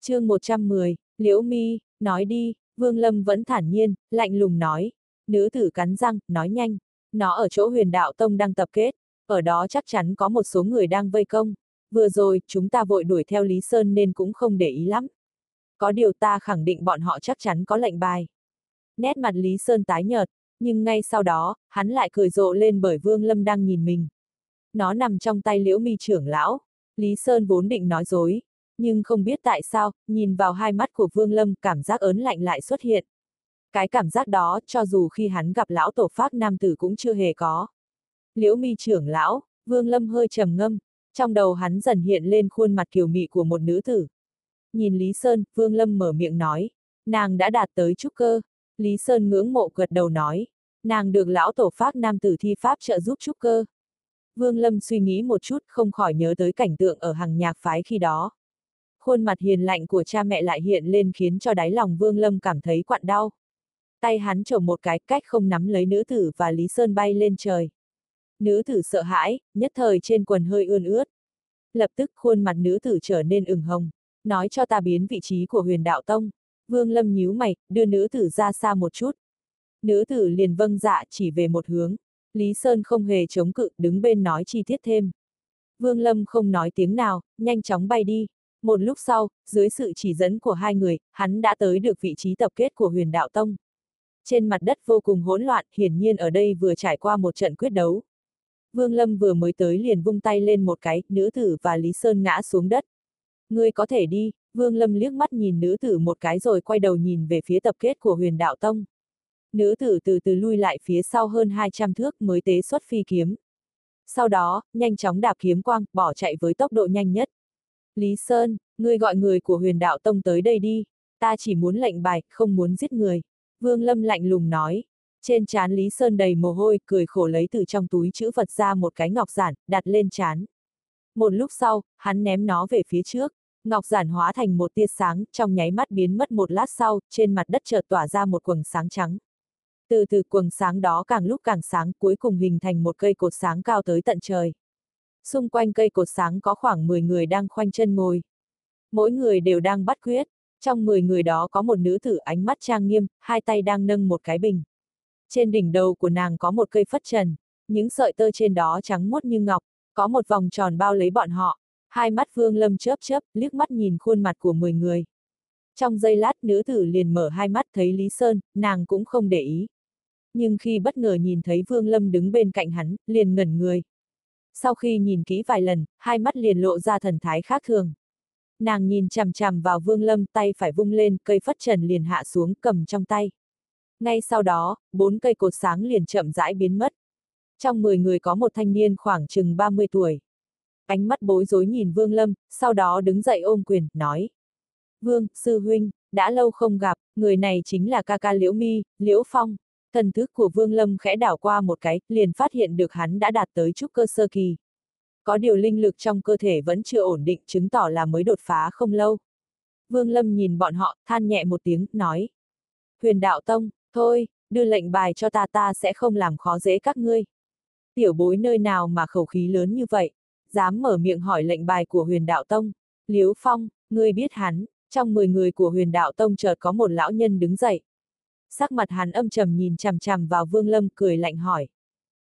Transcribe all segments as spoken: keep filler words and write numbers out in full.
Chương một trăm mười, Liễu Mi, nói đi, Vương Lâm vẫn thản nhiên, lạnh lùng nói. Nữ tử cắn răng, nói nhanh. Nó ở chỗ Huyền Đạo Tông đang tập kết, ở đó chắc chắn có một số người đang vây công. Vừa rồi, chúng ta vội đuổi theo Lý Sơn nên cũng không để ý lắm. Có điều ta khẳng định bọn họ chắc chắn có lệnh bài. Nét mặt Lý Sơn tái nhợt, nhưng ngay sau đó, hắn lại cười rộ lên bởi Vương Lâm đang nhìn mình. Nó nằm trong tay Liễu Mi trưởng lão. Lý Sơn vốn định nói dối, nhưng không biết tại sao, nhìn vào hai mắt của Vương Lâm, cảm giác ớn lạnh lại xuất hiện. Cái cảm giác đó, cho dù khi hắn gặp lão tổ Pháp Nam Tử cũng chưa hề có. Liễu Mi trưởng lão, Vương Lâm hơi trầm ngâm, trong đầu hắn dần hiện lên khuôn mặt kiều mị của một nữ tử. Nhìn Lý Sơn, Vương Lâm mở miệng nói, nàng đã đạt tới trúc cơ. Lý Sơn ngưỡng mộ gật đầu nói, nàng được lão tổ Pháp Nam Tử thi pháp trợ giúp trúc cơ. Vương Lâm suy nghĩ một chút, không khỏi nhớ tới cảnh tượng ở Hàng Nhạc phái khi đó. Khuôn mặt hiền lạnh của cha mẹ lại hiện lên khiến cho đáy lòng Vương Lâm cảm thấy quặn đau. Tay hắn chộp một cái, cách không nắm lấy nữ tử và Lý Sơn bay lên trời. Nữ tử sợ hãi, nhất thời trên quần hơi ươn ướt. Lập tức khuôn mặt nữ tử trở nên ửng hồng, nói cho ta biến vị trí của Huyền Đạo Tông. Vương Lâm nhíu mày, đưa nữ tử ra xa một chút. Nữ tử liền vâng dạ, chỉ về một hướng. Lý Sơn không hề chống cự, đứng bên nói chi tiết thêm. Vương Lâm không nói tiếng nào, nhanh chóng bay đi. Một lúc sau, dưới sự chỉ dẫn của hai người, hắn đã tới được vị trí tập kết của Huyền Đạo Tông. Trên mặt đất vô cùng hỗn loạn, hiển nhiên ở đây vừa trải qua một trận quyết đấu. Vương Lâm vừa mới tới liền vung tay lên một cái, nữ tử và Lý Sơn ngã xuống đất. Ngươi có thể đi. Vương Lâm liếc mắt nhìn nữ tử một cái rồi quay đầu nhìn về phía tập kết của Huyền Đạo Tông. Nữ tử từ từ lui lại phía sau hơn hai trăm thước mới tế xuất phi kiếm. Sau đó, nhanh chóng đạp kiếm quang, bỏ chạy với tốc độ nhanh nhất. Lý Sơn, ngươi gọi người của Huyền Đạo Tông tới đây đi. Ta chỉ muốn lệnh bài, không muốn giết người. Vương Lâm lạnh lùng nói. Trên trán Lý Sơn đầy mồ hôi, cười khổ lấy từ trong túi chữ vật ra một cái ngọc giản, đặt lên trán. Một lúc sau, hắn ném nó về phía trước. Ngọc giản hóa thành một tia sáng, trong nháy mắt biến mất. Một lát sau, trên mặt đất chợt tỏa ra một quầng sáng trắng. Từ từ quầng sáng đó càng lúc càng sáng, cuối cùng hình thành một cây cột sáng cao tới tận trời. Xung quanh cây cột sáng có khoảng mười người đang khoanh chân ngồi. Mỗi người đều đang bắt quyết. Trong mười người đó có một nữ tử ánh mắt trang nghiêm, hai tay đang nâng một cái bình. Trên đỉnh đầu của nàng có một cây phất trần, những sợi tơ trên đó trắng muốt như ngọc, có một vòng tròn bao lấy bọn họ. Hai mắt Vương Lâm chớp chớp, liếc mắt nhìn khuôn mặt của mười người. Trong giây lát nữ tử liền mở hai mắt, thấy Lý Sơn, nàng cũng không để ý. Nhưng khi bất ngờ nhìn thấy Vương Lâm đứng bên cạnh hắn, liền ngẩn người. Sau khi nhìn kỹ vài lần, hai mắt liền lộ ra thần thái khác thường. Nàng nhìn chằm chằm vào Vương Lâm, tay phải vung lên, cây phất trần liền hạ xuống, cầm trong tay. Ngay sau đó, bốn cây cột sáng liền chậm rãi biến mất. Trong mười người có một thanh niên khoảng chừng ba mươi tuổi. Ánh mắt bối rối nhìn Vương Lâm, sau đó đứng dậy ôm quyền, nói. Vương, sư huynh, đã lâu không gặp, người này chính là ca ca Liễu Mi, Liễu Phong. Thần thức của Vương Lâm khẽ đảo qua một cái, liền phát hiện được hắn đã đạt tới trúc cơ sơ kỳ. Có điều linh lực trong cơ thể vẫn chưa ổn định, chứng tỏ là mới đột phá không lâu. Vương Lâm nhìn bọn họ, than nhẹ một tiếng, nói. Huyền Đạo Tông, thôi, đưa lệnh bài cho ta, ta sẽ không làm khó dễ các ngươi. Tiểu bối nơi nào mà khẩu khí lớn như vậy, dám mở miệng hỏi lệnh bài của Huyền Đạo Tông. Liễu Phong, ngươi biết hắn. Trong mười người của Huyền Đạo Tông chợt có một lão nhân đứng dậy. Sắc mặt hắn âm trầm, nhìn chằm chằm vào Vương Lâm, cười lạnh hỏi.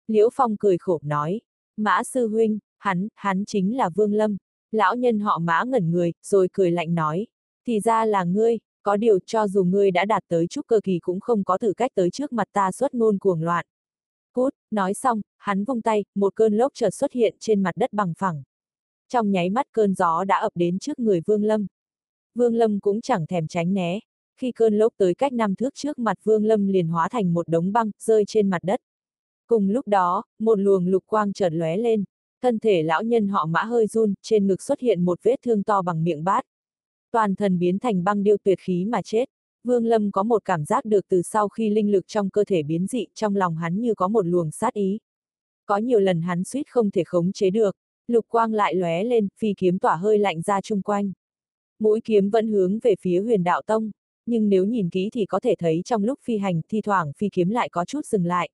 Liễu Phong cười khổ nói, Mã sư huynh, hắn, hắn chính là Vương Lâm. Lão nhân họ Mã ngẩn người, rồi cười lạnh nói, thì ra là ngươi, có điều cho dù ngươi đã đạt tới trúc cơ kỳ cũng không có tư cách tới trước mặt ta xuất ngôn cuồng loạn. Cút, nói xong, hắn vung tay, một cơn lốc chợt xuất hiện trên mặt đất bằng phẳng. Trong nháy mắt cơn gió đã ập đến trước người Vương Lâm. Vương Lâm cũng chẳng thèm tránh né. Khi cơn lốc tới cách năm thước trước mặt Vương Lâm liền hóa thành một đống băng, rơi trên mặt đất. Cùng lúc đó, một luồng lục quang chợt lóe lên. Thân thể lão nhân họ Mã hơi run, trên ngực xuất hiện một vết thương to bằng miệng bát. Toàn thân biến thành băng điêu, tuyệt khí mà chết. Vương Lâm có một cảm giác được từ sau khi linh lực trong cơ thể biến dị, trong lòng hắn như có một luồng sát ý. Có nhiều lần hắn suýt không thể khống chế được, lục quang lại lóe lên, phi kiếm tỏa hơi lạnh ra chung quanh. Mũi kiếm vẫn hướng về phía Huyền Đạo Tông, nhưng nếu nhìn kỹ thì có thể thấy trong lúc phi hành, thi thoảng phi kiếm lại có chút dừng lại.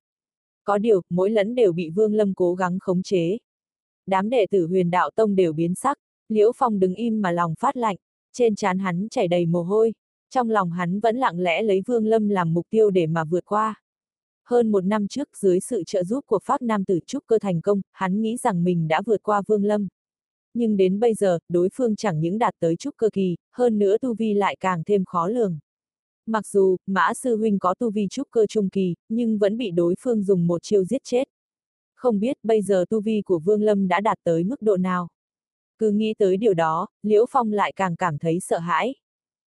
Có điều, mỗi lần đều bị Vương Lâm cố gắng khống chế. Đám đệ tử Huyền Đạo Tông đều biến sắc, Liễu Phong đứng im mà lòng phát lạnh. Trên trán hắn chảy đầy mồ hôi, trong lòng hắn vẫn lặng lẽ lấy Vương Lâm làm mục tiêu để mà vượt qua. Hơn một năm trước, dưới sự trợ giúp của Pháp Nam Tử Trúc Cơ thành công, hắn nghĩ rằng mình đã vượt qua Vương Lâm. Nhưng đến bây giờ, đối phương chẳng những đạt tới Trúc Cơ kỳ, hơn nữa tu vi lại càng thêm khó lường. Mặc dù, Mã Sư Huynh có tu vi Trúc Cơ trung kỳ, nhưng vẫn bị đối phương dùng một chiêu giết chết. Không biết bây giờ tu vi của Vương Lâm đã đạt tới mức độ nào. Cứ nghĩ tới điều đó, Liễu Phong lại càng cảm thấy sợ hãi.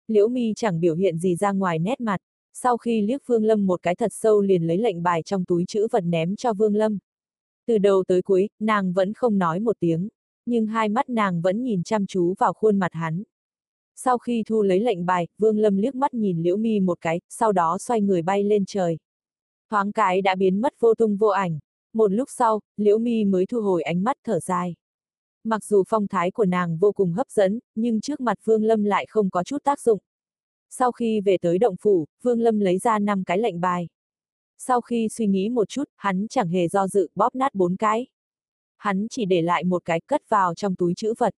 Liễu Mi chẳng biểu hiện gì ra ngoài nét mặt, sau khi liếc Vương Lâm một cái thật sâu liền lấy lệnh bài trong túi trữ vật ném cho Vương Lâm. Từ đầu tới cuối, nàng vẫn không nói một tiếng, nhưng hai mắt nàng vẫn nhìn chăm chú vào khuôn mặt hắn. Sau khi thu lấy lệnh bài, Vương Lâm liếc mắt nhìn Liễu Mi một cái, sau đó xoay người bay lên trời. Thoáng cái đã biến mất vô tung vô ảnh. Một lúc sau, Liễu Mi mới thu hồi ánh mắt thở dài. Mặc dù phong thái của nàng vô cùng hấp dẫn, nhưng trước mặt Vương Lâm lại không có chút tác dụng. Sau khi về tới động phủ, Vương Lâm lấy ra năm cái lệnh bài. Sau khi suy nghĩ một chút, hắn chẳng hề do dự bóp nát bốn cái. Hắn chỉ để lại một cái cất vào trong túi trữ vật.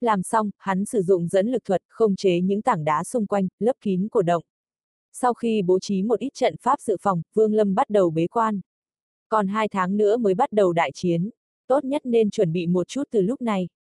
Làm xong, hắn sử dụng dẫn lực thuật khống chế những tảng đá xung quanh, lấp kín cổ động. Sau khi bố trí một ít trận pháp dự phòng, Vương Lâm bắt đầu bế quan. Còn hai tháng nữa mới bắt đầu đại chiến. Tốt nhất nên chuẩn bị một chút từ lúc này.